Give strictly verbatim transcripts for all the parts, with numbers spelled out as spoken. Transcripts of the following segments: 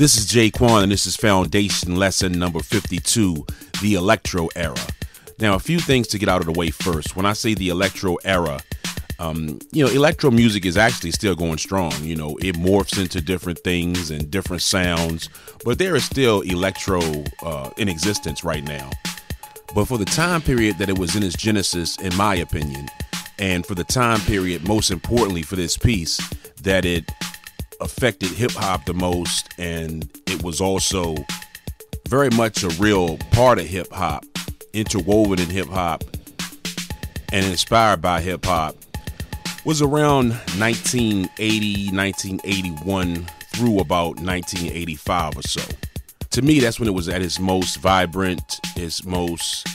This is Jay Kwan, and this is Foundation Lesson number fifty-two, the Electro Era. Now, a few things to get out of the way first. When I say the Electro Era, um, you know, electro music is actually still going strong. You know, it morphs into different things and different sounds, but there is still electro uh, in existence right now. But for the time period that it was in its genesis, in my opinion, and for the time period, most importantly for this piece, that it affected hip-hop the most, and it was also very much a real part of hip-hop, interwoven in hip-hop and inspired by hip-hop, was around nineteen eighty, nineteen eighty-one through about nineteen eighty-five or so. To me, that's when it was at its most vibrant, its most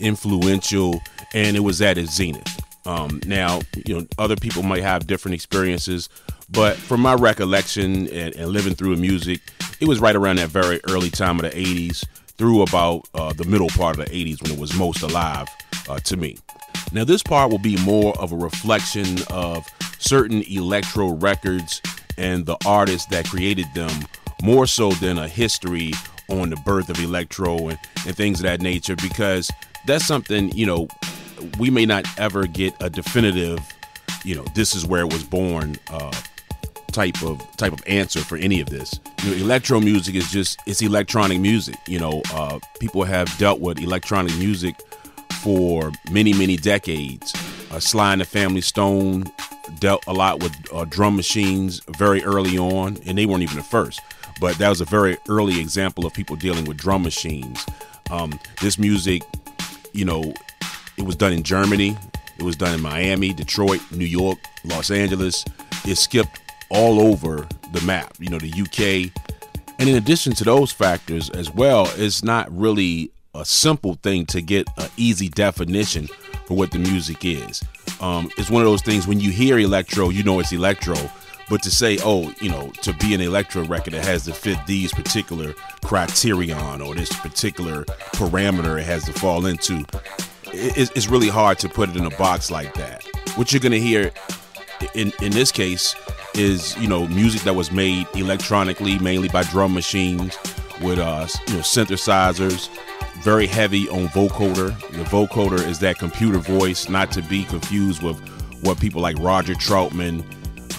influential, and it was at its zenith. Um, now, you know, other people might have different experiences, but from my recollection and, and living through music, it was right around that very early time of the eighties through about uh, the middle part of the eighties when it was most alive uh, to me. Now, this part will be more of a reflection of certain electro records and the artists that created them, more so than a history on the birth of electro and, and things of that nature, because that's something, you know, we may not ever get a definitive, you know, this is where it was born uh, type of type of answer for any of this. You know, electro music is just, it's electronic music. You know, uh, people have dealt with electronic music for many, many decades. Uh, Sly and the Family Stone dealt a lot with uh, drum machines very early on, and they weren't even the first, but that was a very early example of people dealing with drum machines. Um, this music, you know, it was done in Germany, it was done in Miami, Detroit, New York, Los Angeles. It skipped all over the map, you know, the U K. And in addition to those factors as well, it's not really a simple thing to get an easy definition for what the music is. Um, it's one of those things, when you hear electro, you know it's electro. But to say, oh, you know, to be an electro record that has to fit these particular criterion or this particular parameter it has to fall into, it's really hard to put it in a box like that. What you're going to hear in in this case is, you know, music that was made electronically, mainly by drum machines with uh, you know, synthesizers, very heavy on vocoder. The vocoder is that computer voice, not to be confused with what people like Roger Troutman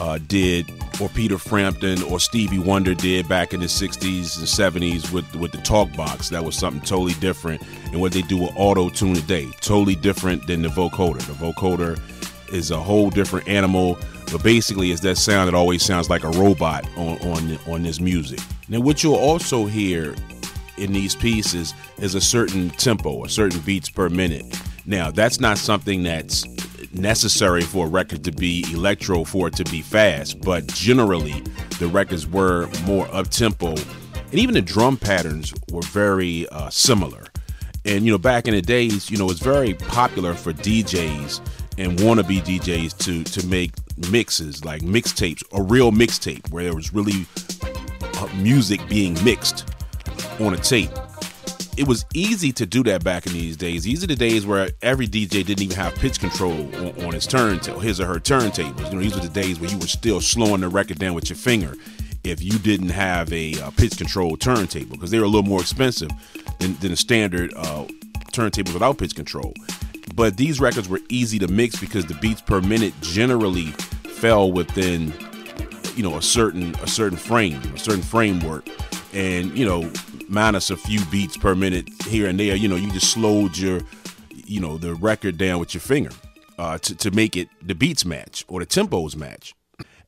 uh, did, or Peter Frampton or Stevie Wonder did back in the sixties and seventies with, with the talk box. That was something totally different. And what they do with auto-tune today, totally different than the vocoder. The vocoder is a whole different animal, but basically it's that sound that always sounds like a robot on, on, on this music. Now, what you'll also hear in these pieces is a certain tempo, a certain beats per minute. Now, that's not something that's necessary for a record to be electro, for it to be fast, but generally the records were more up-tempo, and even the drum patterns were very uh, similar. And, you know, back in the days, you know, it's very popular for D Js and wannabe D Js to to make mixes, like mixtapes, a real mixtape where there was really music being mixed on a tape. It was easy to do that back in these days. These are the days where every D J didn't even have pitch control on, on his turntable, his or her turntables. You know, these were the days where you were still slowing the record down with your finger if you didn't have a uh, pitch control turntable, because they were a little more expensive than, than the standard uh, turntables without pitch control. But these records were easy to mix because the beats per minute generally fell within, you know, a certain a certain frame, a certain framework, and, you know, minus a few beats per minute here and there, you know, you just slowed your, you know, the record down with your finger uh, to, to make it the beats match or the tempos match.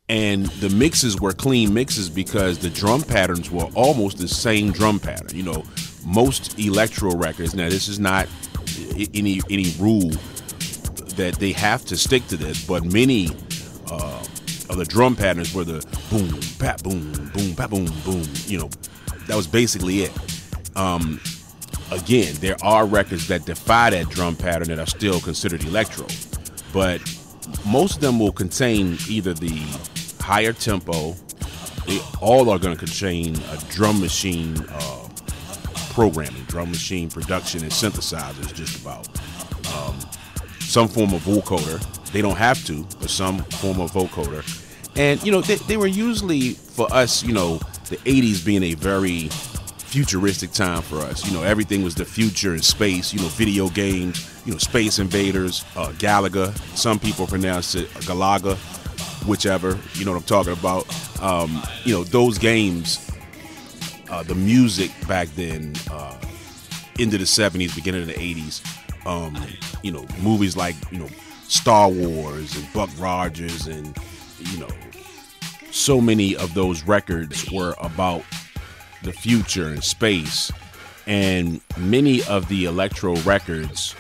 And the mixes were clean mixes because the drum patterns were almost the same drum pattern. You know, most electro records, now this is not any any rule that they have to stick to this, but many uh, of the drum patterns were the boom, pat, boom, boom, pat, boom, boom, you know. That was basically it. Um, again, there are records that defy that drum pattern that are still considered electro, but most of them will contain either the higher tempo, they all are going to contain a drum machine uh, programming, drum machine production and synthesizers just about. Um, some form of vocoder. They don't have to, but some form of vocoder. And, you know, they, they were usually, for us, you know, the eighties being a very futuristic time for us. You know, everything was the future in space, you know, video games, you know, Space Invaders, uh, Galaga. Some people pronounce it Galaga, whichever, you know what I'm talking about. Um, you know, those games, uh, the music back then, uh, into the seventies, beginning of the eighties, um, you know, movies like, you know, Star Wars and Buck Rogers and, you know, so many of those records were about the future and space. And many of the electro records,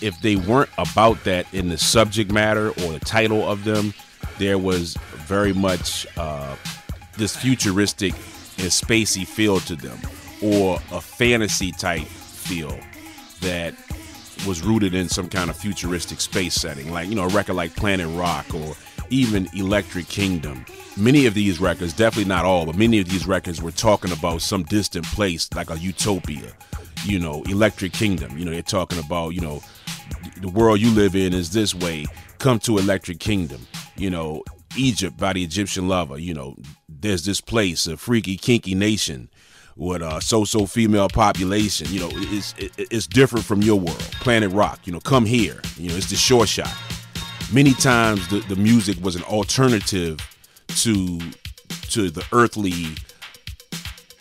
if they weren't about that in the subject matter or the title of them, there was very much uh, this futuristic and spacey feel to them, or a fantasy type feel that was rooted in some kind of futuristic space setting. Like, you know, a record like Planet Rock or even Electric Kingdom. Many of these records, definitely not all, but many of these records were talking about some distant place, like a utopia. You know, Electric Kingdom, you know, they're talking about, you know, the world you live in is this way, come to Electric Kingdom. You know, Egypt by the Egyptian Lover, you know, there's this place, a freaky, kinky nation with a so-so female population. You know, it's, it, it's different from your world. Planet Rock, you know, come here. You know, it's the short shot. Many times the, the music was an alternative to to the earthly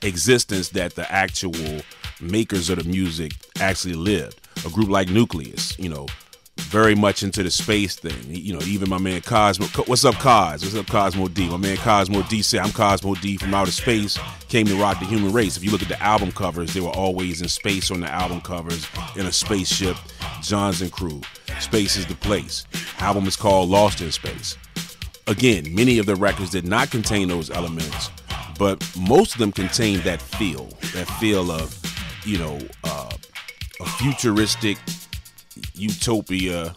existence that the actual makers of the music actually lived. A group like Nucleus, you know, very much into the space thing. You know, even my man Cosmo, what's up Cos? What's up Cosmo D? My man Cosmo D said, I'm Cosmo D from outer space, came to rock the human race. If you look at the album covers, they were always in space on the album covers, in a spaceship. Jonzun Crew, Space is the Place. Album is called Lost in Space. Again, many of the records did not contain those elements, but most of them contained that feel, that feel of, you know, uh, a futuristic utopia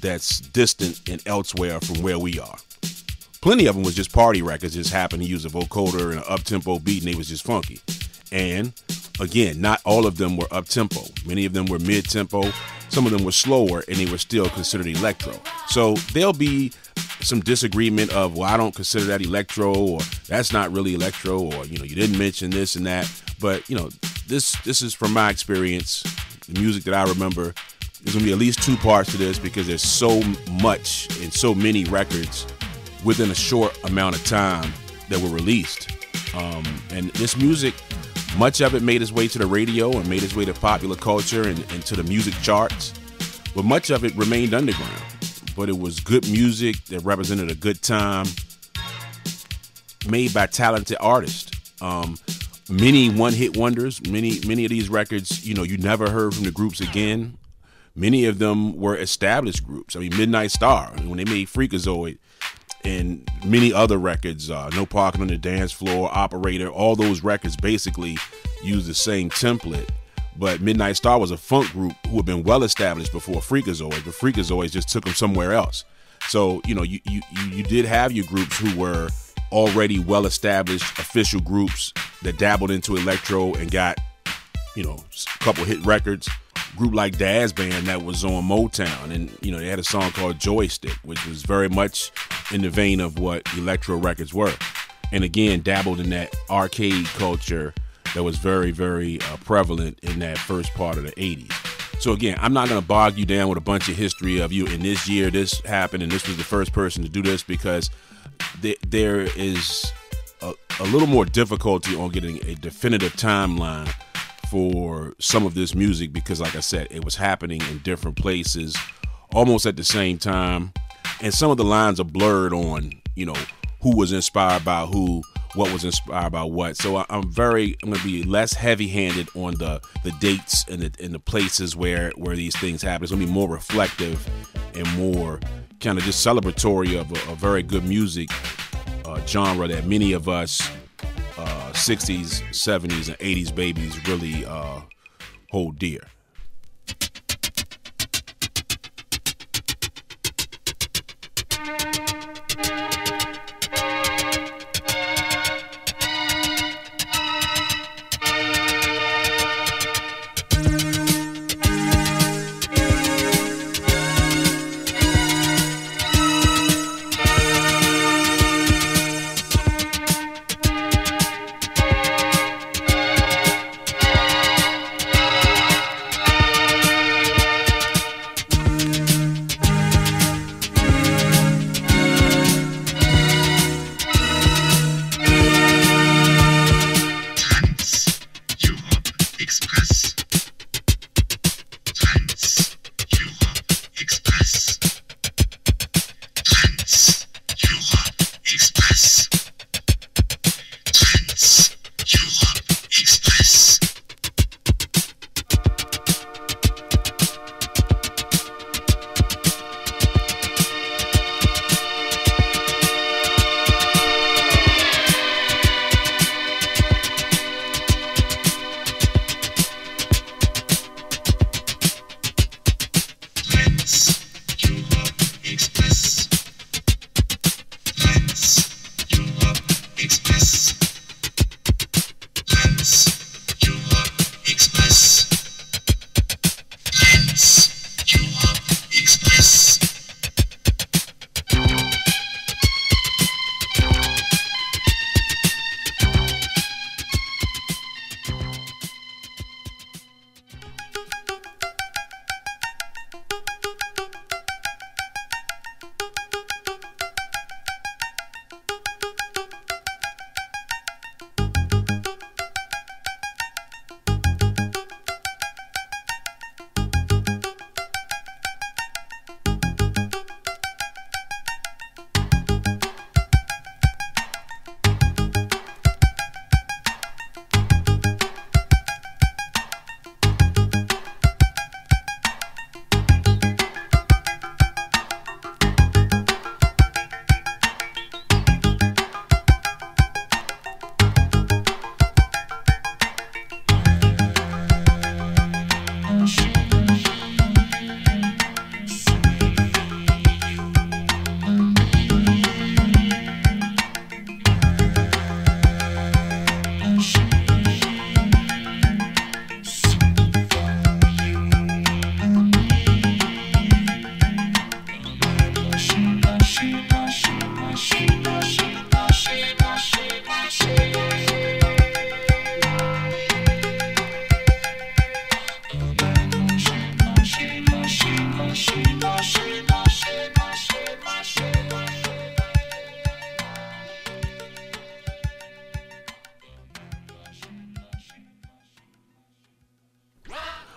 that's distant and elsewhere from where we are. Plenty of them was just party records, just happened to use a vocoder and an up-tempo beat, and they was just funky. And again, not all of them were up-tempo. Many of them were mid-tempo. Some of them were slower, and they were still considered electro. So there'll be some disagreement of, well, I don't consider that electro, or that's not really electro, or, you know, you didn't mention this and that. But, you know, this this is from my experience. The music that I remember, there's gonna be at least two parts to this because there's so much and so many records within a short amount of time that were released. Um, and this music, much of it made its way to the radio and made its way to popular culture and, and to the music charts, but much of it remained underground. But it was good music that represented a good time, made by talented artists. Um, Many one-hit wonders. Many, many of these records, you know, you never heard from the groups again. Many of them were established groups. I mean, Midnight Star, when they made Freakazoid, and many other records, uh, No Parking on the Dance Floor, Operator, all those records basically use the same template. But Midnight Star was a funk group who had been well-established before Freakazoid, but Freakazoid just took them somewhere else. So, you know, you, you, you did have your groups who were already well-established official groups that dabbled into electro and got, you know, a couple hit records. A group like Daz Band that was on Motown, and, you know, they had a song called Joystick, which was very much in the vein of what electro records were. And again, dabbled in that arcade culture that was very, very uh, prevalent in that first part of the eighties. So again, I'm not going to bog you down with a bunch of history of, you in this year this happened and this was the first person to do this, because there is a, a little more difficulty on getting a definitive timeline for some of this music, because like I said, it was happening in different places almost at the same time, and some of the lines are blurred on, you know, who was inspired by who, what was inspired by what. So I, I'm very I'm going to be less heavy-handed on the the dates and the, and the places where where these things happen. It's going to be more reflective and more kind of just celebratory of a, a very good music uh, genre that many of us uh, sixties, seventies, and eighties babies really uh, hold dear.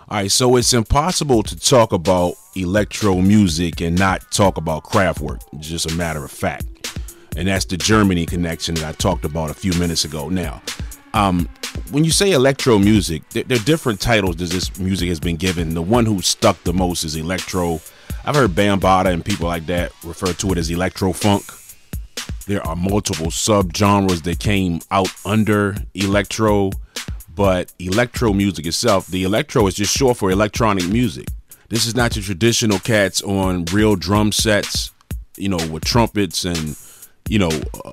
All right, so it's impossible to talk about electro music and not talk about Kraftwerk. It's just a matter of fact. And that's the Germany connection that I talked about a few minutes ago. Now, um, when you say electro music, th- there are different titles that this music has been given. The one who stuck the most is electro. I've heard Bambaataa and people like that refer to it as electro funk. There are multiple subgenres that came out under electro, but electro music itself, the electro is just short for electronic music. This is not your traditional cats on real drum sets, you know, with trumpets and, you know,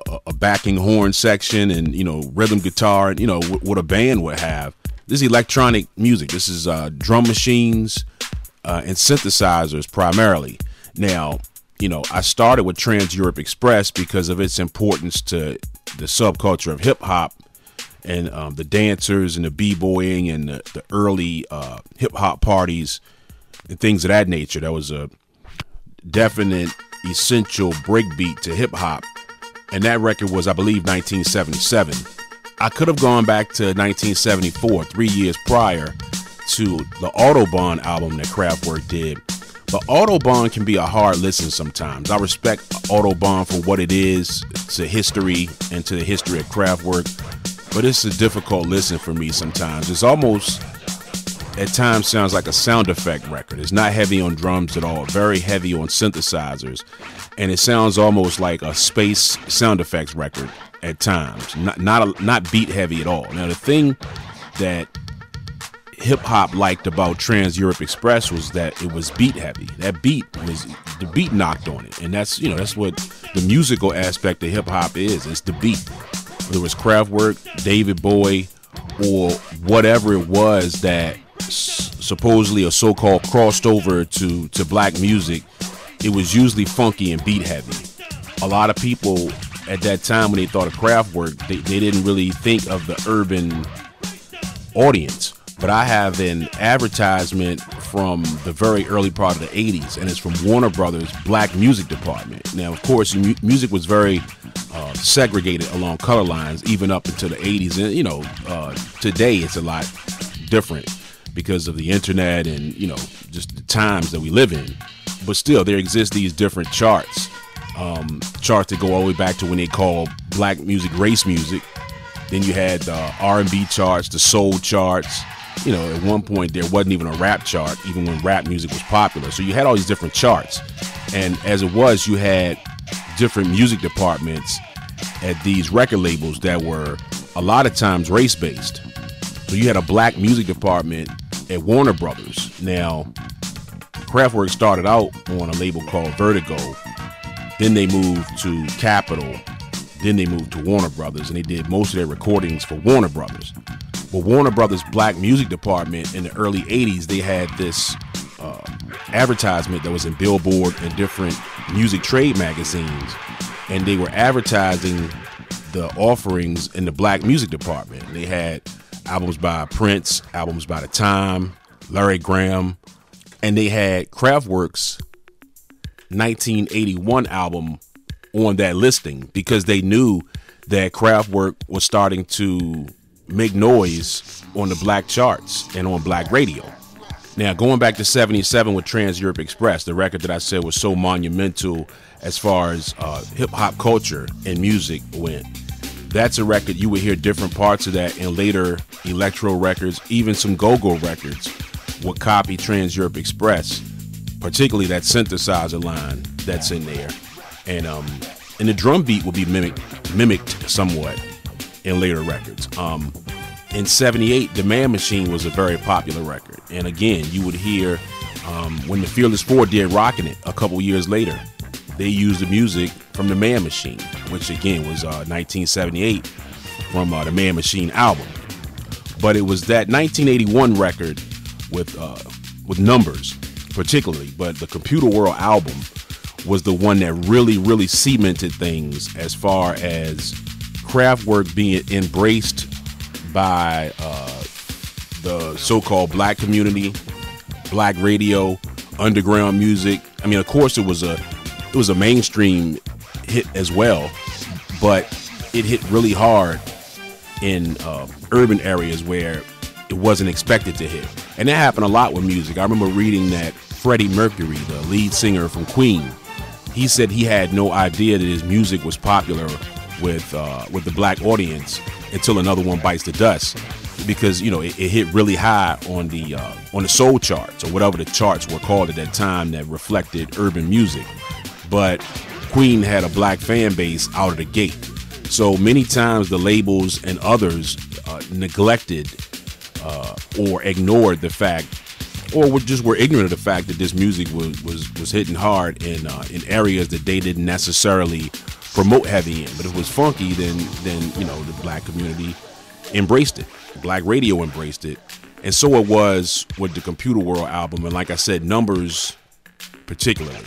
a, a backing horn section and, you know, rhythm guitar and, you know, w- what a band would have. This is electronic music. This is uh, drum machines uh, and synthesizers primarily. Now, you know, I started with Trans Europe Express because of its importance to the subculture of hip hop. And um, the dancers and the b-boying and the, the early uh, hip hop parties and things of that nature. That was a definite essential breakbeat to hip hop. And that record was, I believe, nineteen seventy-seven. I could have gone back to nineteen seventy-four, three years prior to the Autobahn album that Kraftwerk did. But Autobahn can be a hard listen sometimes. I respect Autobahn for what it is to history and to the history of Kraftwerk. But it's a difficult listen for me sometimes. It's almost, at times, sounds like a sound effect record. It's not heavy on drums at all. Very heavy on synthesizers. And it sounds almost like a space sound effects record at times. Not not a, not beat heavy at all. Now, the thing that hip-hop liked about Trans Europe Express was that it was beat heavy. That beat was, the beat knocked on it. And that's, you know, that's what the musical aspect of hip-hop is. It's the beat. Whether it was Kraftwerk, David Bowie, or whatever it was that s- supposedly a so-called crossed over to, to black music, it was usually funky and beat heavy. A lot of people at that time when they thought of Kraftwerk, they, they didn't really think of the urban audience. But I have an advertisement from the very early part of the eighties, and it's from Warner Brothers' Black Music Department. Now, of course, mu- music was very uh, segregated along color lines, even up until the eighties. And, you know, uh, today it's a lot different because of the internet and, you know, just the times that we live in. But still, there exist these different charts, um, charts that go all the way back to when they called black music race music. Then you had the R and B charts, the soul charts. You know, at one point, there wasn't even a rap chart, even when rap music was popular. So you had all these different charts. And as it was, you had different music departments at these record labels that were a lot of times race-based. So you had a black music department at Warner Brothers. Now, Kraftwerk started out on a label called Vertigo. Then they moved to Capitol. Then they moved to Warner Brothers, and they did most of their recordings for Warner Brothers. But Warner Brothers' Black Music Department in the early eighties, they had this uh, advertisement that was in Billboard and different music trade magazines, and they were advertising the offerings in the Black Music Department. They had albums by Prince, albums by The Time, Larry Graham, and they had Kraftwerk's nineteen eighty-one album on that listing because they knew that Kraftwerk was starting to make noise on the black charts and on black radio. Now, going back to seventy-seven with Trans Europe Express, the record that I said was so monumental as far as uh, hip hop culture and music went. That's a record you would hear different parts of that in later electro records, even some go-go records would copy Trans Europe Express, particularly that synthesizer line that's in there. And um, and the drum beat would be mimicked, mimicked somewhat in later records. Um, in seventy-eight, The Man Machine was a very popular record. And again, you would hear um, when the Fearless Four did Rockin' It a couple years later, they used the music from The Man Machine, which again was uh, nineteen seventy-eight from uh, The Man Machine album. But it was that nineteen eighty-one record with uh, with Numbers particularly, but the Computer World album was the one that really, really cemented things as far as Kraftwerk being embraced by uh, the so-called black community, black radio, underground music. I mean, of course, it was a it was a mainstream hit as well, but it hit really hard in uh, urban areas where it wasn't expected to hit. And that happened a lot with music. I remember reading that Freddie Mercury, the lead singer from Queen, he said he had no idea that his music was popular with uh, with the black audience until Another One Bites the Dust, because, you know, it, it hit really high on the uh, on the soul charts, or whatever the charts were called at that time that reflected urban music. But Queen had a black fan base out of the gate. So many times the labels and others uh, neglected uh, or ignored the fact, or were just were ignorant of the fact that this music was was, was hitting hard in uh, in areas that they didn't necessarily promote heavy in. But if it was funky, then then you know, the black community embraced it. Black radio embraced it. And so it was with the Computer World album, and like I said, Numbers particularly.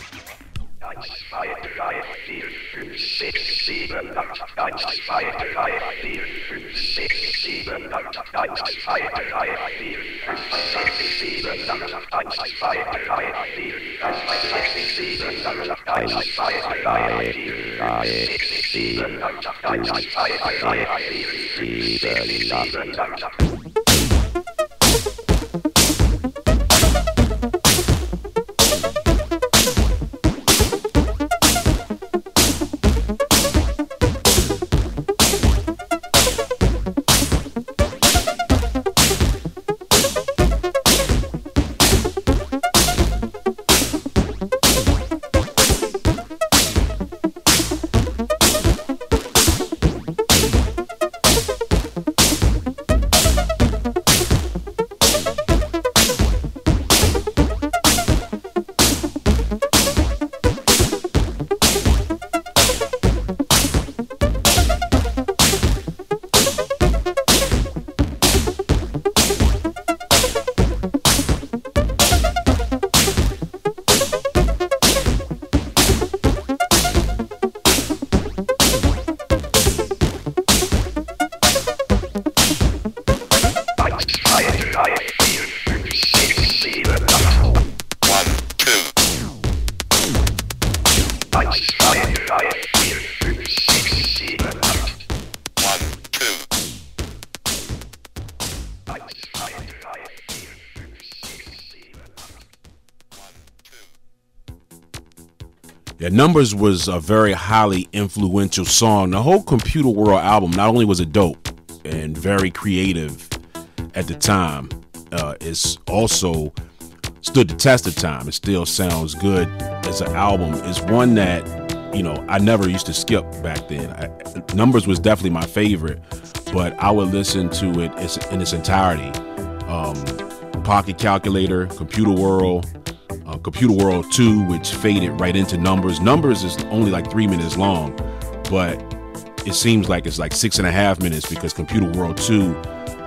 Numbers was a very highly influential song. The whole Computer World album, not only was it dope and very creative at the time, uh, it's also stood the test of time. It still sounds good as an album. It's one that, you know, I never used to skip back then. I, Numbers was definitely my favorite, but I would listen to it in its entirety. Um, Pocket Calculator, Computer World, Uh, Computer World two, which faded right into Numbers. Numbers is only like three minutes long, but it seems like it's like six and a half minutes because Computer World two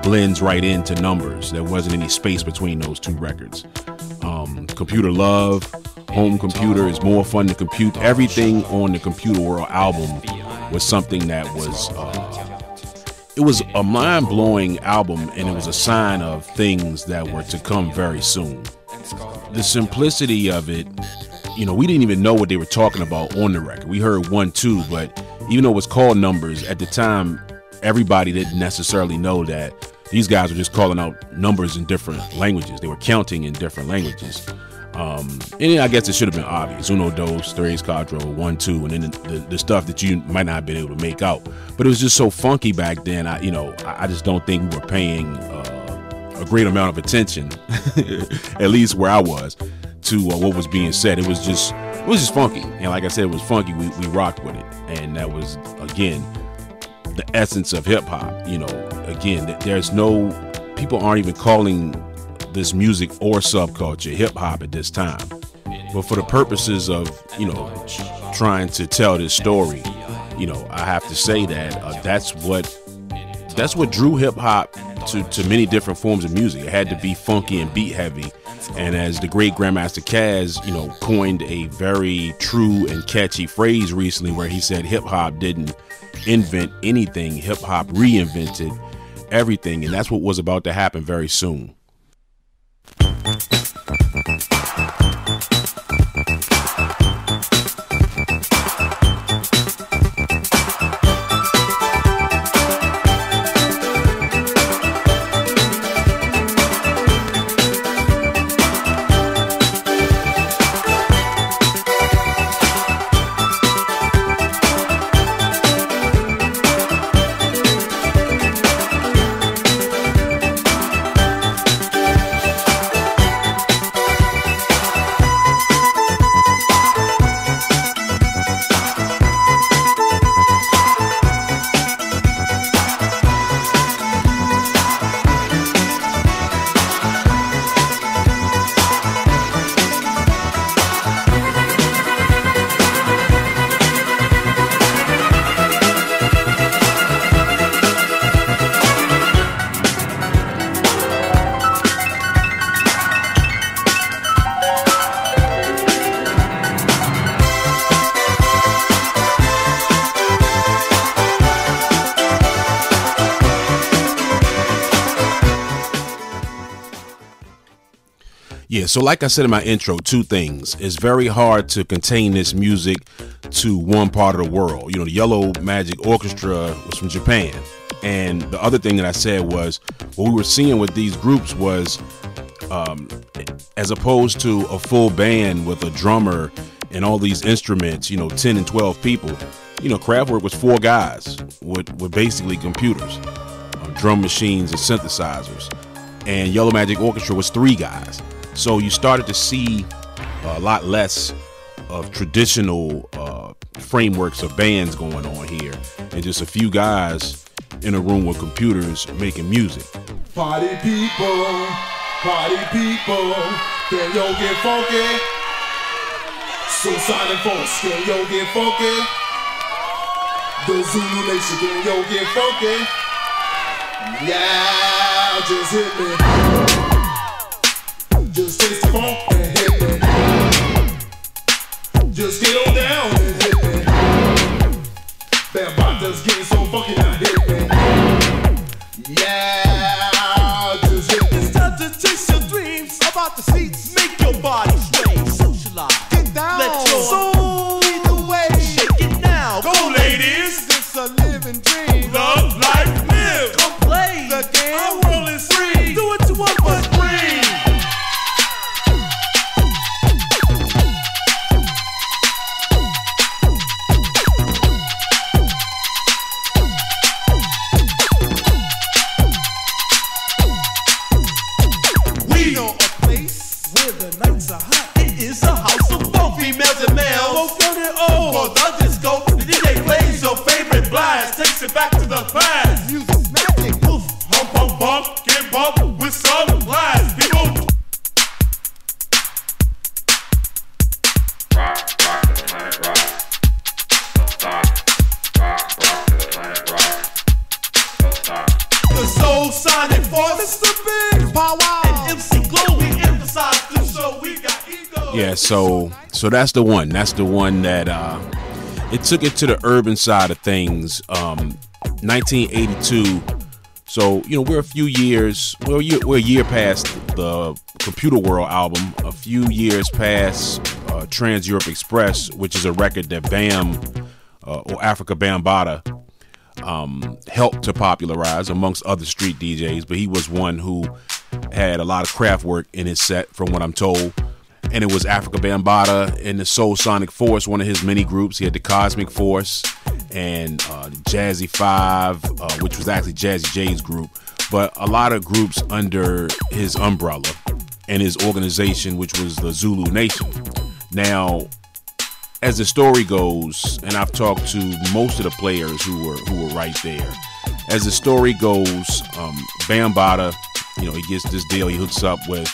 blends right into Numbers. There wasn't any space between those two records. Um, Computer Love, Home Computer is More Fun to Compute. Everything on the Computer World album was something that was, uh, it was a mind-blowing album, and it was a sign of things that were to come very soon. The simplicity of it, you know, we didn't even know what they were talking about on the record. We heard one, two, but even though it was called Numbers, at the time, everybody didn't necessarily know that these guys were just calling out numbers in different languages. They were counting in different languages. Um, and I guess it should have been obvious. Uno, dos, tres, cuatro, one, two, and then the, the, the stuff that you might not have been able to make out. But it was just so funky back then. I, you know, I just don't think we were paying uh, a great amount of attention, at least where I was, to uh, what was being said. It was just, it was just funky, and like I said, it was funky. We we rocked with it, and that was again the essence of hip hop. You know, again, there's no people aren't even calling this music or subculture hip hop at this time, but for the purposes of, you know, trying to tell this story, you know, I have to say that uh, that's what that's what drew hip hop To, to many different forms of music. It had to be funky and beat heavy, and as the great Grandmaster Caz, you know, coined a very true and catchy phrase recently where he said hip hop didn't invent anything, hip hop reinvented everything, and that's what was about to happen very soon. Yeah, so like I said in my intro, two things. It's very hard to contain this music to one part of the world. You know, the Yellow Magic Orchestra was from Japan. And the other thing that I said was, what we were seeing with these groups was, um, as opposed to a full band with a drummer and all these instruments, you know, ten and twelve people, you know, Kraftwerk was four guys with, with basically computers, uh, drum machines and synthesizers. And Yellow Magic Orchestra was three guys. So you started to see a lot less of traditional uh, frameworks of bands going on here, and just a few guys in a room with computers making music. Party people, party people, can yo get funky? Soul Sonic Force, can yo get funky? The Zulu Nation, can yo get funky? Yeah, just hit me. Just taste the funk and hit me. Just get on down and hit me. Bambaataa's getting so funky now, hit me. Yeah, just hit me. It's time to chase your dreams about the seats. Make your body sway, socialize, get down, let your soul lead the way. Shake it now, go, go ladies. It's a living dream. Love life, live. Come play the game. Our world is free. Do what you want, but free. So, so that's the one. That's the one that uh, it took it to the urban side of things. Um, nineteen eighty-two. So, you know, we're a few years, well, we're a year past the Computer World album, a few years past uh, Trans Europe Express, which is a record that Bam uh, or Africa Bambaataa um, helped to popularize amongst other street D Js. But he was one who had a lot of Kraftwerk in his set, from what I'm told. And it was Africa Bambaataa and the Soul Sonic Force, one of his many groups. He had the Cosmic Force and uh, Jazzy Five, uh, which was actually Jazzy J's group. But a lot of groups under his umbrella and his organization, which was the Zulu Nation. Now, as the story goes, and I've talked to most of the players who were who were right there. As the story goes, um, Bambaataa, you know, he gets this deal. He hooks up with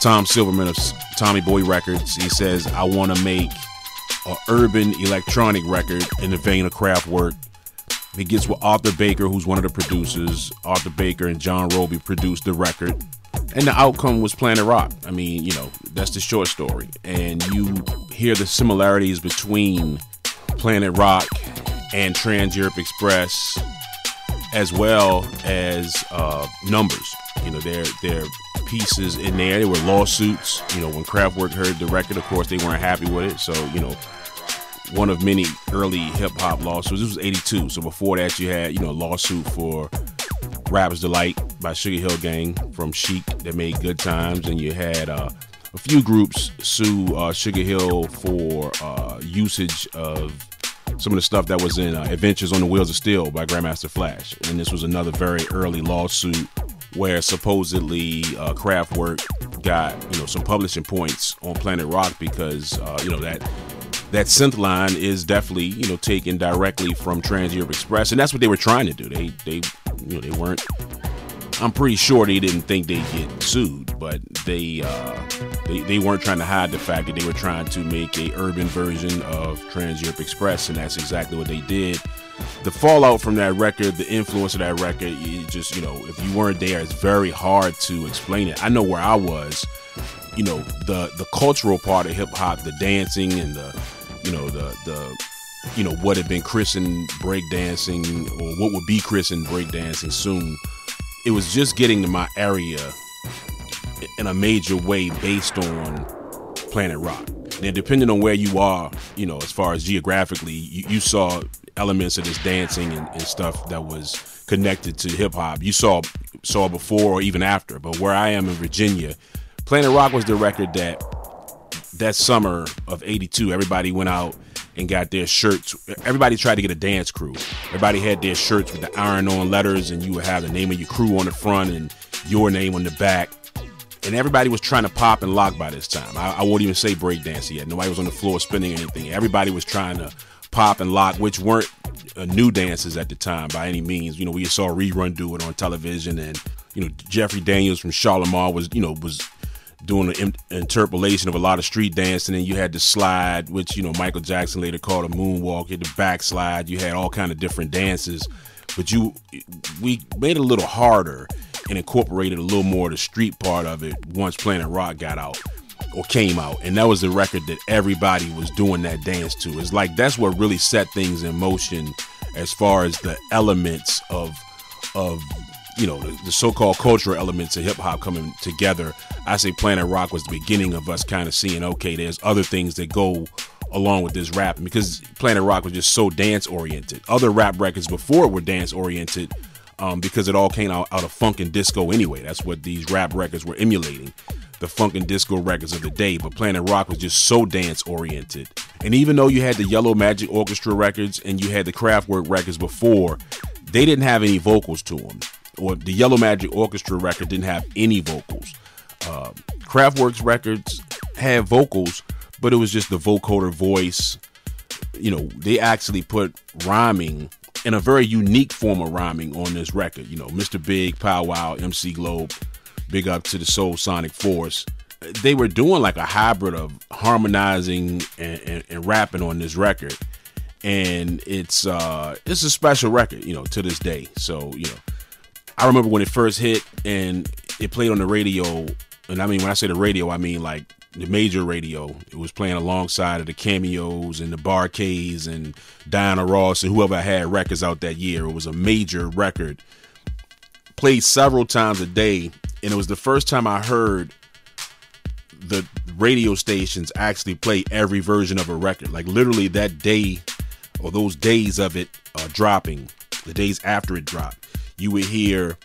Tom Silverman of Tommy Boy Records. He says, I want to make an urban electronic record in the vein of Kraftwerk. He gets with Arthur Baker, who's one of the producers. Arthur Baker and John Robie produced the record. And the outcome was Planet Rock. I mean, you know, that's the short story. And you hear the similarities between Planet Rock and Trans Europe Express, as well as uh, Numbers. You know, they're... they're pieces in there. There were lawsuits. You know, when Kraftwerk heard the record, of course, they weren't happy with it. So, you know, one of many early hip hop lawsuits. This was eighty-two. So before that, you had, you know, a lawsuit for Rapper's Delight by Sugar Hill Gang from Chic that made Good Times. And you had uh, a few groups sue uh, Sugar Hill for uh, usage of some of the stuff that was in uh, Adventures on the Wheels of Steel by Grandmaster Flash. And this was another very early lawsuit where supposedly uh, Kraftwerk got, you know, some publishing points on Planet Rock because uh, you know that that synth line is definitely, you know, taken directly from Trans Europe Express, and that's what they were trying to do. They they you know they weren't. I'm pretty sure they didn't think they'd get sued, but they uh, they they weren't trying to hide the fact that they were trying to make a urban version of Trans Europe Express, and that's exactly what they did. The fallout from that record, the influence of that record, you just, you know, if you weren't there, it's very hard to explain it. I know where I was, you know, the the cultural part of hip hop, the dancing and the, you know, the, the you know, what had been christened breakdancing, or what would be christened breakdancing soon. It was just getting to my area in a major way based on Planet Rock. Now, depending on where you are, you know, as far as geographically, you, you saw elements of this dancing and, and stuff that was connected to hip hop. You saw saw before or even after. But where I am in Virginia, Planet Rock was the record that that summer of eighty-two, everybody went out and got their shirts. Everybody tried to get a dance crew. Everybody had their shirts with the iron-on letters, and you would have the name of your crew on the front and your name on the back. And everybody was trying to pop and lock by this time. I, I won't even say breakdance yet. Nobody was on the floor spinning anything. Everybody was trying to pop and lock, which weren't uh, new dances at the time by any means. You know, we saw Rerun do it on television, and, you know, Jeffrey Daniels from Charlamagne was, you know, was doing an interpolation of a lot of street dance. And then you had the slide, which, you know, Michael Jackson later called a moonwalk. You had the backslide. You had all kind of different dances, but you, we made it a little harder and incorporated a little more of the street part of it once Planet Rock got out or came out. And that was the record that everybody was doing that dance to. It's like, that's what really set things in motion as far as the elements of, of, you know, the, the so-called cultural elements of hip hop coming together. I say Planet Rock was the beginning of us kind of seeing, okay, there's other things that go along with this rapping, because Planet Rock was just so dance oriented. Other rap records before were dance oriented, um, because it all came out, out of funk and disco anyway. That's what these rap records were emulating, the funk and disco records of the day. But Planet Rock was just so dance oriented. And even though you had the Yellow Magic Orchestra records and you had the Kraftwerk records before, they didn't have any vocals to them. Or the Yellow Magic Orchestra record didn't have any vocals. Uh, Kraftwerk's records had vocals, but it was just the vocoder voice. You know, they actually put rhyming, in a very unique form of rhyming, on this record. You know, Mister Big, Pow Wow, M C Globe, big up to the Soul Sonic Force. They were doing like a hybrid of harmonizing and, and, and rapping on this record. And it's uh, it's a special record, you know, to this day. So, you know, I remember when it first hit and it played on the radio. And I mean, when I say the radio, I mean like the major radio. It was playing alongside of the Cameos and the Barcades and Diana Ross and whoever had records out that year. It was a major record, played several times a day. And it was the first time I heard the radio stations actually play every version of a record. Like literally that day or those days of it uh, dropping, the days after it dropped. You would hear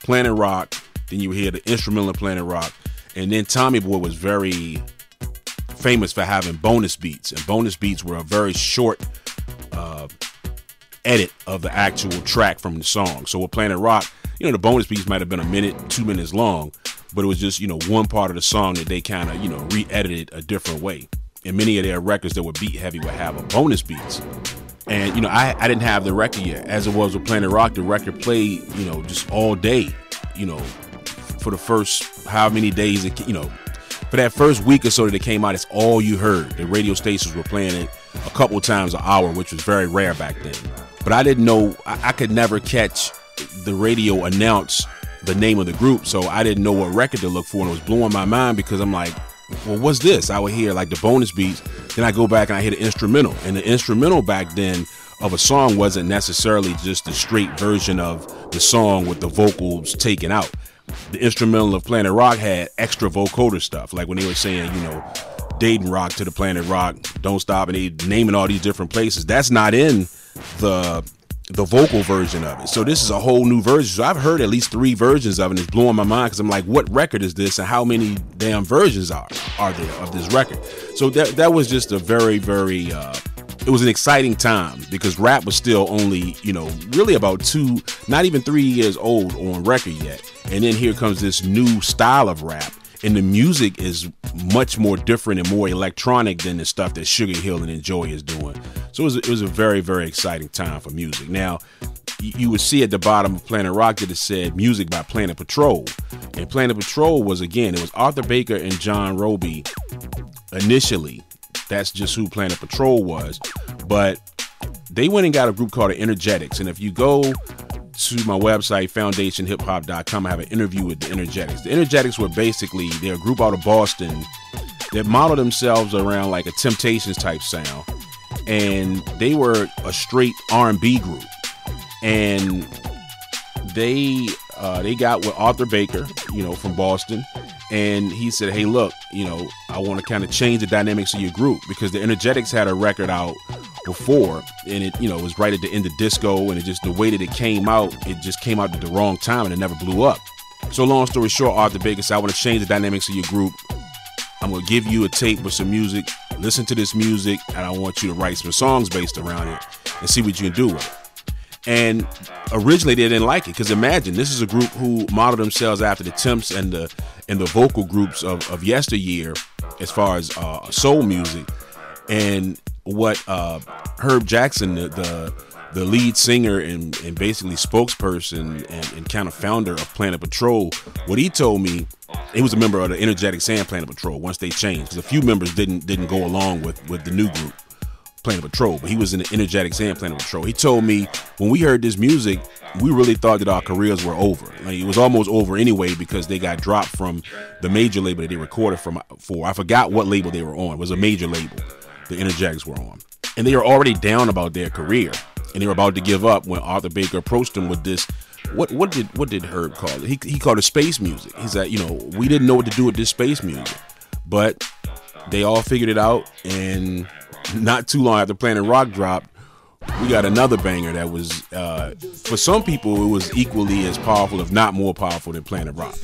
Planet Rock, then you would hear the instrumental of Planet Rock, and then Tommy Boy was very famous for having bonus beats, and bonus beats were a very short uh, edit of the actual track from the song. So with Planet Rock, you know, the bonus beats might have been a minute, two minutes long, but it was just, you know, one part of the song that they kind of, you know, re-edited a different way. And many of their records that were beat heavy would have a bonus beats. And, you know, I, I didn't have the record yet. As it was with Planet Rock, the record played, you know, just all day, you know, for the first how many days, it, you know, for that first week or so that it came out, it's all you heard. The radio stations were playing it a couple times an hour, which was very rare back then. But I didn't know, I, I could never catch the radio announce the name of the group. So I didn't know what record to look for. And it was blowing my mind because I'm like, well, what's this? I would hear like the bonus beats, then I go back and I hear the instrumental. And the instrumental back then of a song wasn't necessarily just the straight version of the song with the vocals taken out. The instrumental of Planet Rock had extra vocoder stuff. Like when they were saying, you know, Dayton Rock to the Planet Rock, Don't Stop, and they naming all these different places. That's not in the the vocal version of it. So this is a whole new version. So I've heard at least three versions of it, and it's blowing my mind because I'm like, what record is this and how many damn versions are are there of this record? So that that was just a very, very, uh, it was an exciting time because rap was still only, you know, really about two, not even three years old on record yet. And then here comes this new style of rap, and the music is much more different and more electronic than the stuff that Sugar Hill and Enjoy is doing. So it was, it was a very, very exciting time for music. Now, you would see at the bottom of Planet Rock that it said music by Planet Patrol. And Planet Patrol was, again, it was Arthur Baker and John Robie initially. That's just who Planet Patrol was. But they went and got a group called the Energetics. And if you go to my website, foundation hip hop dot com, I have an interview with the Energetics. The Energetics were basically, they're a group out of Boston that modeled themselves around like a Temptations type sound. And they were a straight R and B group. And they uh, they got with Arthur Baker, you know, from Boston. And he said, hey, look, you know, I want to kind of change the dynamics of your group, because the Energetics had a record out before, and it, you know, was right at the end of disco, and it just, the way that it came out, it just came out at the wrong time and it never blew up. So long story short, Arthur Baker said, I want to change the dynamics of your group. I'm going to give you a tape with some music. Listen to this music, and I want you to write some songs based around it and see what you can do with it. And originally they didn't like it, because imagine, this is a group who modeled themselves after the temps and the and the vocal groups of, of yesteryear as far as uh, soul music. And what uh, Herb Jackson, the, the the lead singer and, and basically spokesperson and, and kind of founder of Planet Patrol, what he told me, he was a member of the Energetics and Planet Patrol once they changed, because a few members didn't didn't go along with, with the new group, Planet Patrol, but he was in the Energetics and Planet Patrol. He told me, when we heard this music, we really thought that our careers were over. Like, it was almost over anyway, because they got dropped from the major label that they recorded from. For I forgot what label they were on. It was a major label the Energetics were on. And they were already down about their career, and they were about to give up when Arthur Baker approached them with this. What what did what did Herb call it? He, he called it space music. He said, you know, we didn't know what to do with this space music, but they all figured it out. And not too long after Planet Rock dropped, we got another banger that was, uh, for some people, it was equally as powerful, if not more powerful, than Planet Rock.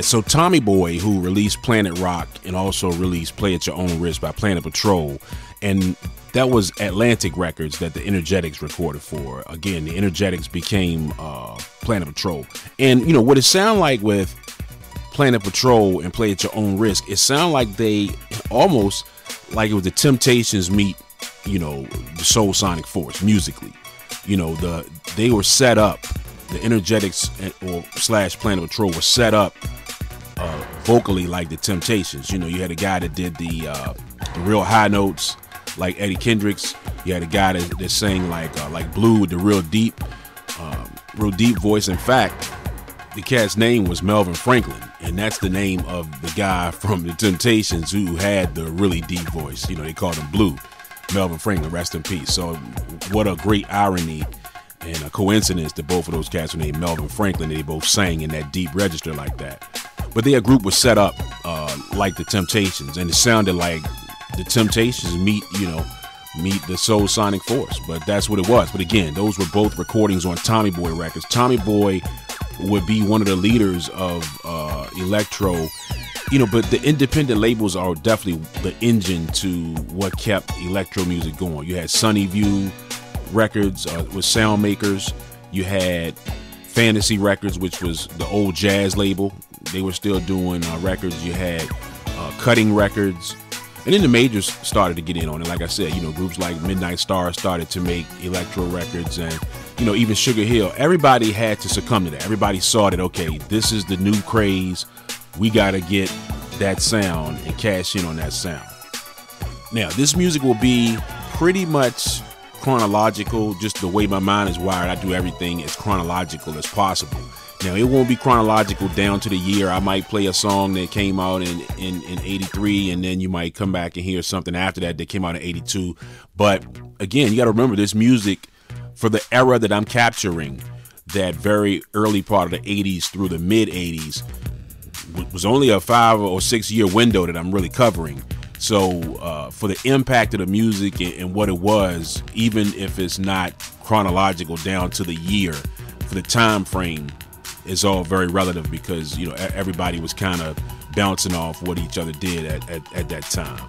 So Tommy Boy, who released Planet Rock and also released Play at Your Own Risk by Planet Patrol, and that was Atlantic Records that the Energetics recorded for. Again, the Energetics became uh, Planet Patrol. And, you know, what it sounded like with Planet Patrol and Play at Your Own Risk, it sounded like they almost, like it was the Temptations meet, you know, the Soul Sonic Force musically. You know, the they were set up, the Energetics or slash Planet Patrol were set up Uh, vocally like the Temptations. You know, you had a guy that did the uh, the real high notes like Eddie Kendricks. You had a guy that, that sang like uh, like Blue with the real deep um, real deep voice. In fact, the cat's name was Melvin Franklin, and that's the name of the guy from the Temptations who had the really deep voice. You know, they called him Blue, Melvin Franklin, rest in peace. So what a great irony and a coincidence that both of those cats were named Melvin Franklin, and they both sang in that deep register like that. But their group was set up uh, like the Temptations, and it sounded like the Temptations meet, you know, meet the Soul Sonic Force. But that's what it was. But again, those were both recordings on Tommy Boy Records. Tommy Boy would be one of the leaders of uh, electro, you know. But the independent labels are definitely the engine to what kept electro music going. You had Sunny View Records uh, with Soundmakers. You had Fantasy Records, which was the old jazz label. They were still doing uh, records. You had uh, Cutting Records. And then the majors started to get in on it. Like I said, you know, groups like Midnight Star started to make electro records, and, you know, even Sugar Hill. Everybody had to succumb to that. Everybody saw that, okay, this is the new craze. We got to get that sound and cash in on that sound. Now, this music will be pretty much chronological. Just the way my mind is wired, I do everything as chronological as possible. Now, it won't be chronological down to the year. I might play a song that came out in, in, in eighty-three, and then you might come back and hear something after that that came out in eighty-two. But again, you got to remember, this music for the era that I'm capturing, that very early part of the eighties through the mid-eighties, was only a five or six year window that I'm really covering. So uh, for the impact of the music and, and what it was, even if it's not chronological down to the year, for the time frame, it's all very relative, because, you know, everybody was kind of bouncing off what each other did at, at, at that time.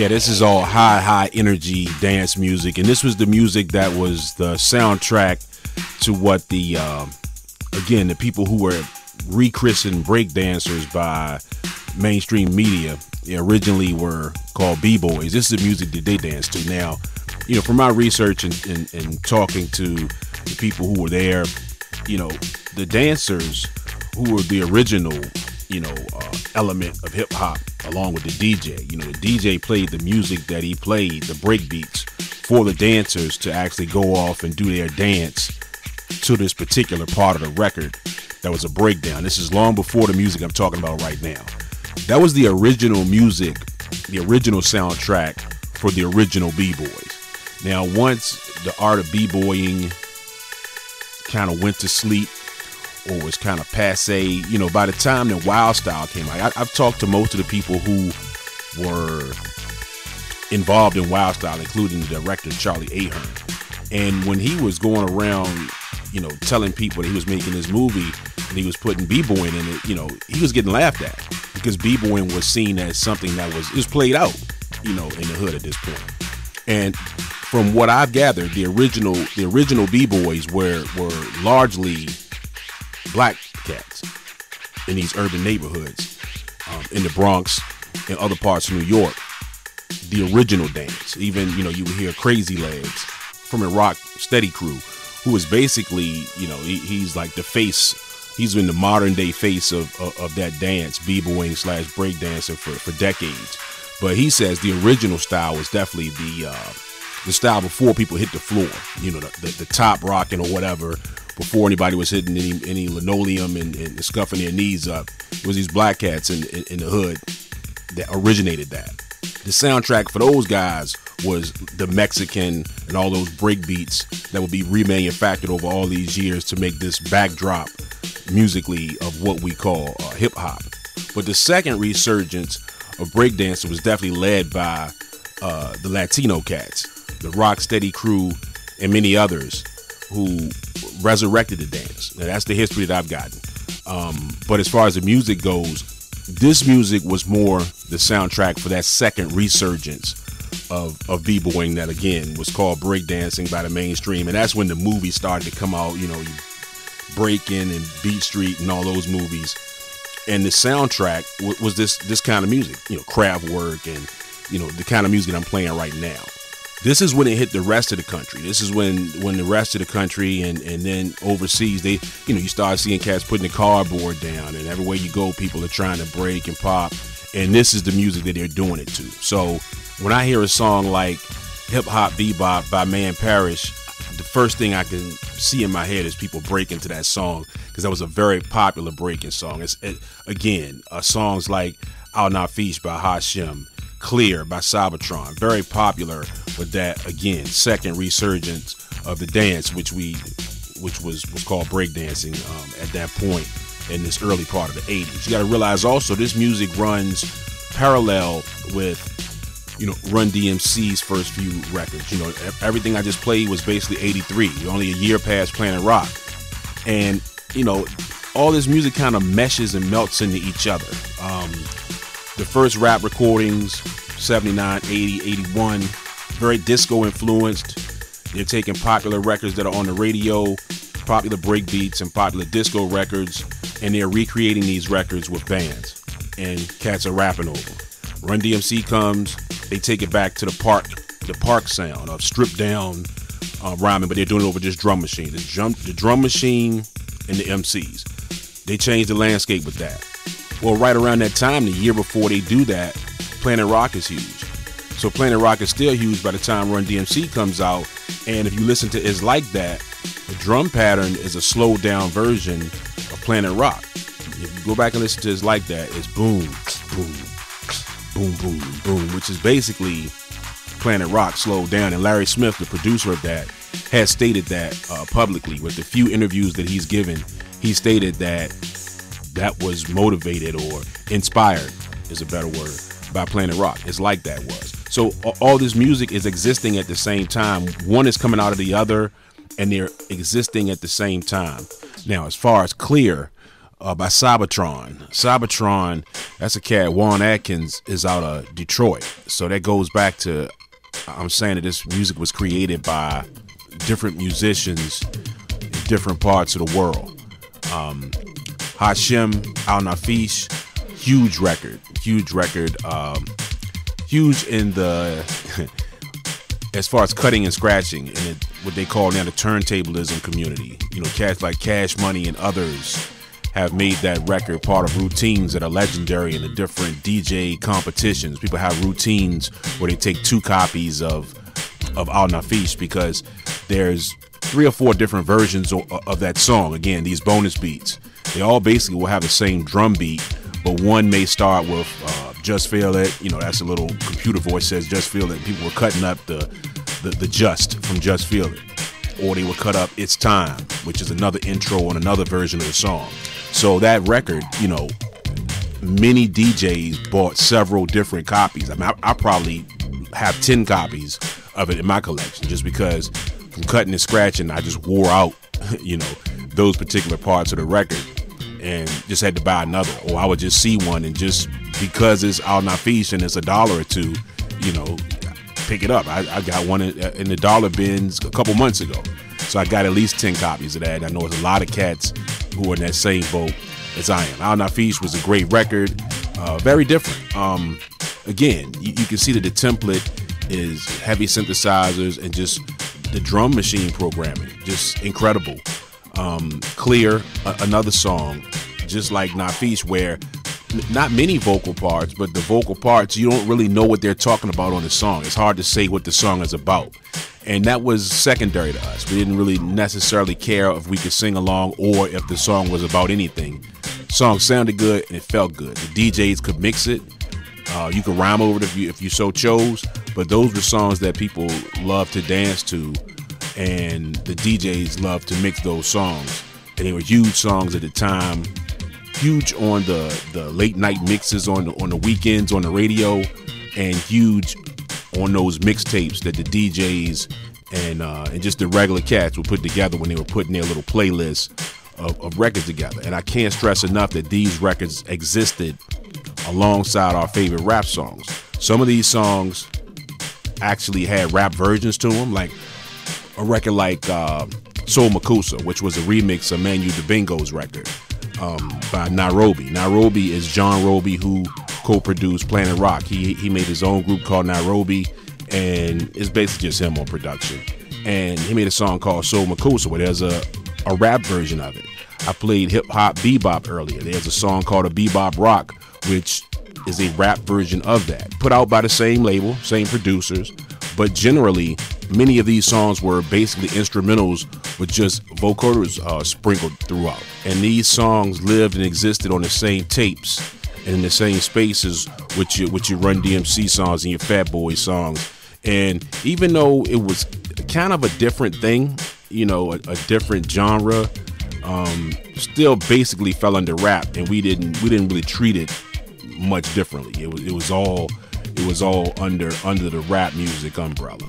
Yeah, this is all high, high energy dance music, and this was the music that was the soundtrack to what the, um, again, the people who were rechristened breakdancers by mainstream media originally were called b-boys. This is the music that they danced to. Now, you know, from my research and, and, and talking to the people who were there, you know, the dancers who were the original, you know, uh, element of hip hop, along with the D J. You know, the D J played the music that he played, the break beats, for the dancers to actually go off and do their dance to this particular part of the record that was a breakdown. This is long before the music I'm talking about right now. That was the original music, the original soundtrack for the original B-Boys. Now, once the art of B-Boying kind of went to sleep, or was kind of passe, you know, by the time the Wild Style came out, I, I've talked to most of the people who were involved in Wild Style, including the director Charlie Ahern. And when he was going around, you know, telling people that he was making this movie and he was putting b-boying in it, you know, he was getting laughed at because b-boying was seen as something that was, it was played out, you know, in the hood at this point. And from what I've gathered, the original, the original b-boys were were largely black cats in these urban neighborhoods, um, in the Bronx and other parts of New York. The original dance, even, you know, you would hear Crazy Legs from a rock steady crew, who is basically, you know, he, he's like the face, he's been the modern day face of of, of that dance, b-boying slash breakdancer for, for decades. But he says the original style was definitely the uh, the style before people hit the floor, you know, the, the, the top rocking or whatever, before anybody was hitting any, any linoleum and, and scuffing their knees up. It was these black cats in, in, in the hood that originated that. The soundtrack for those guys was the Mexican and all those break beats that would be remanufactured over all these years to make this backdrop musically of what we call uh, hip hop. But the second resurgence of breakdancing was definitely led by uh, the Latino cats, the Rocksteady Crew, and many others who resurrected the dance. Now, that's the history that I've gotten. Um, but as far as the music goes, this music was more the soundtrack for that second resurgence of, of b-boying that, again, was called breakdancing by the mainstream. And that's when the movies started to come out, you know, Breakin' and Beat Street and all those movies. And the soundtrack w- was this this kind of music, you know, Kraftwerk and, you know, the kind of music that I'm playing right now. This is when it hit the rest of the country. This is when, when the rest of the country and, and then overseas, they, you know, you start seeing cats putting the cardboard down, and everywhere you go, people are trying to break and pop. And this is the music that they're doing it to. So when I hear a song like Hip Hop Bebop by Man Parish, the first thing I can see in my head is people breaking to that song, because that was a very popular breaking song. It's, it, again, uh, songs like Al Nafish by Hashem, Clear by Sabatron, very popular with that, again, second resurgence of the dance, which we which was was called breakdancing um, at that point in this early part of the eighties. You got to realize also this music runs parallel with, you know, Run D M C's first few records. You know, everything I just played was basically eighty-three, only a year past Planet Rock. And, you know, all this music kind of meshes and melts into each other. Um, The first rap recordings, seventy-nine, eighty, eighty-one, very disco influenced. They're taking popular records that are on the radio, popular breakbeats and popular disco records, and they're recreating these records with bands, and cats are rapping over them. Run D M C comes, they take it back to the park, the park sound of stripped down uh, rhyming, but they're doing it over just drum machine. The drum, the drum machine and the M Cs. They change the landscape with that. Well, right around that time, the year before they do that, Planet Rock is huge. So Planet Rock is still huge by the time Run D M C comes out. And if you listen to It's Like That, the drum pattern is a slowed down version of Planet Rock. If you go back and listen to It's Like That, it's boom, boom, boom, boom, boom, which is basically Planet Rock slowed down. And Larry Smith, the producer of that, has stated that uh, publicly. With the few interviews that he's given, he stated that that was motivated or inspired, is a better word, by Planet Rock. It's Like That was. So all this music is existing at the same time. One is coming out of the other, and they're existing at the same time. Now, as far as Clear, uh, by Cybertron. Cybertron, that's a cat. Juan Atkins is out of Detroit. So that goes back to, I'm saying that this music was created by different musicians in different parts of the world. Um, Hashim Al-Nafish, huge record, huge record, um, huge in the... as far as cutting and scratching and it, what they call now the turntablism community. You know, cats like Cash Money and others have made that record part of routines that are legendary in the different D J competitions. People have routines where they take two copies of of Al-Nafish because there's three or four different versions of, of that song. Again, these bonus beats. They all basically will have the same drum beat, but one may start with... Uh, Just Feel It, you know, that's a little computer voice says Just Feel It. People were cutting up the, the the Just from Just Feel It. Or they would cut up It's Time, which is another intro on another version of the song. So that record, you know, many D Js bought several different copies. I mean, I, I probably have ten copies of it in my collection just because from cutting and scratching, I just wore out, you know, those particular parts of the record and just had to buy another. Or I would just see one and just... because it's Al-Nafish and it's a dollar or two, you know, pick it up. I, I got one in, in the dollar bins a couple months ago. So I got at least ten copies of that. And I know there's a lot of cats who are in that same boat as I am. Al-Nafish was a great record, uh, very different. Um, again, you, you can see that the template is heavy synthesizers and just the drum machine programming, just incredible. Um, Clear, a, another song, just like Nafish, where... not many vocal parts, but the vocal parts, you don't really know what they're talking about on the song. It's hard to say what the song is about. And that was secondary to us. We didn't really necessarily care if we could sing along or if the song was about anything. The song sounded good and it felt good. The D Js could mix it. Uh, you could rhyme over it if you, if you so chose. But those were songs that people loved to dance to. And the D Js loved to mix those songs. And they were huge songs at the time. Huge on the, the late night mixes on the, on the weekends on the radio, and huge on those mixtapes that the D Js and uh, and just the regular cats would put together when they were putting their little playlists of, of records together. And I can't stress enough that these records existed alongside our favorite rap songs. Some of these songs actually had rap versions to them, like a record like uh, Soul Makusa, which was a remix of Manu Dibango's record. Um, by Nairobi. Nairobi is John Robie, who co-produced Planet Rock. He he made his own group called Nairobi, and it's basically just him on production. And he made a song called Soul Makusa, where there's a, a rap version of it. I played Hip Hop Bebop earlier. There's a song called A Bebop Rock, which is a rap version of that. Put out by the same label, same producers, but generally, many of these songs were basically instrumentals with just vocals uh, sprinkled throughout. And these songs lived and existed on the same tapes and in the same spaces with your, with your Run D M C songs and your Fat Boy songs. And even though it was kind of a different thing, you know, a, a different genre, um, still basically fell under rap, and we didn't we didn't really treat it much differently. It was it was all it was all under under the rap music umbrella.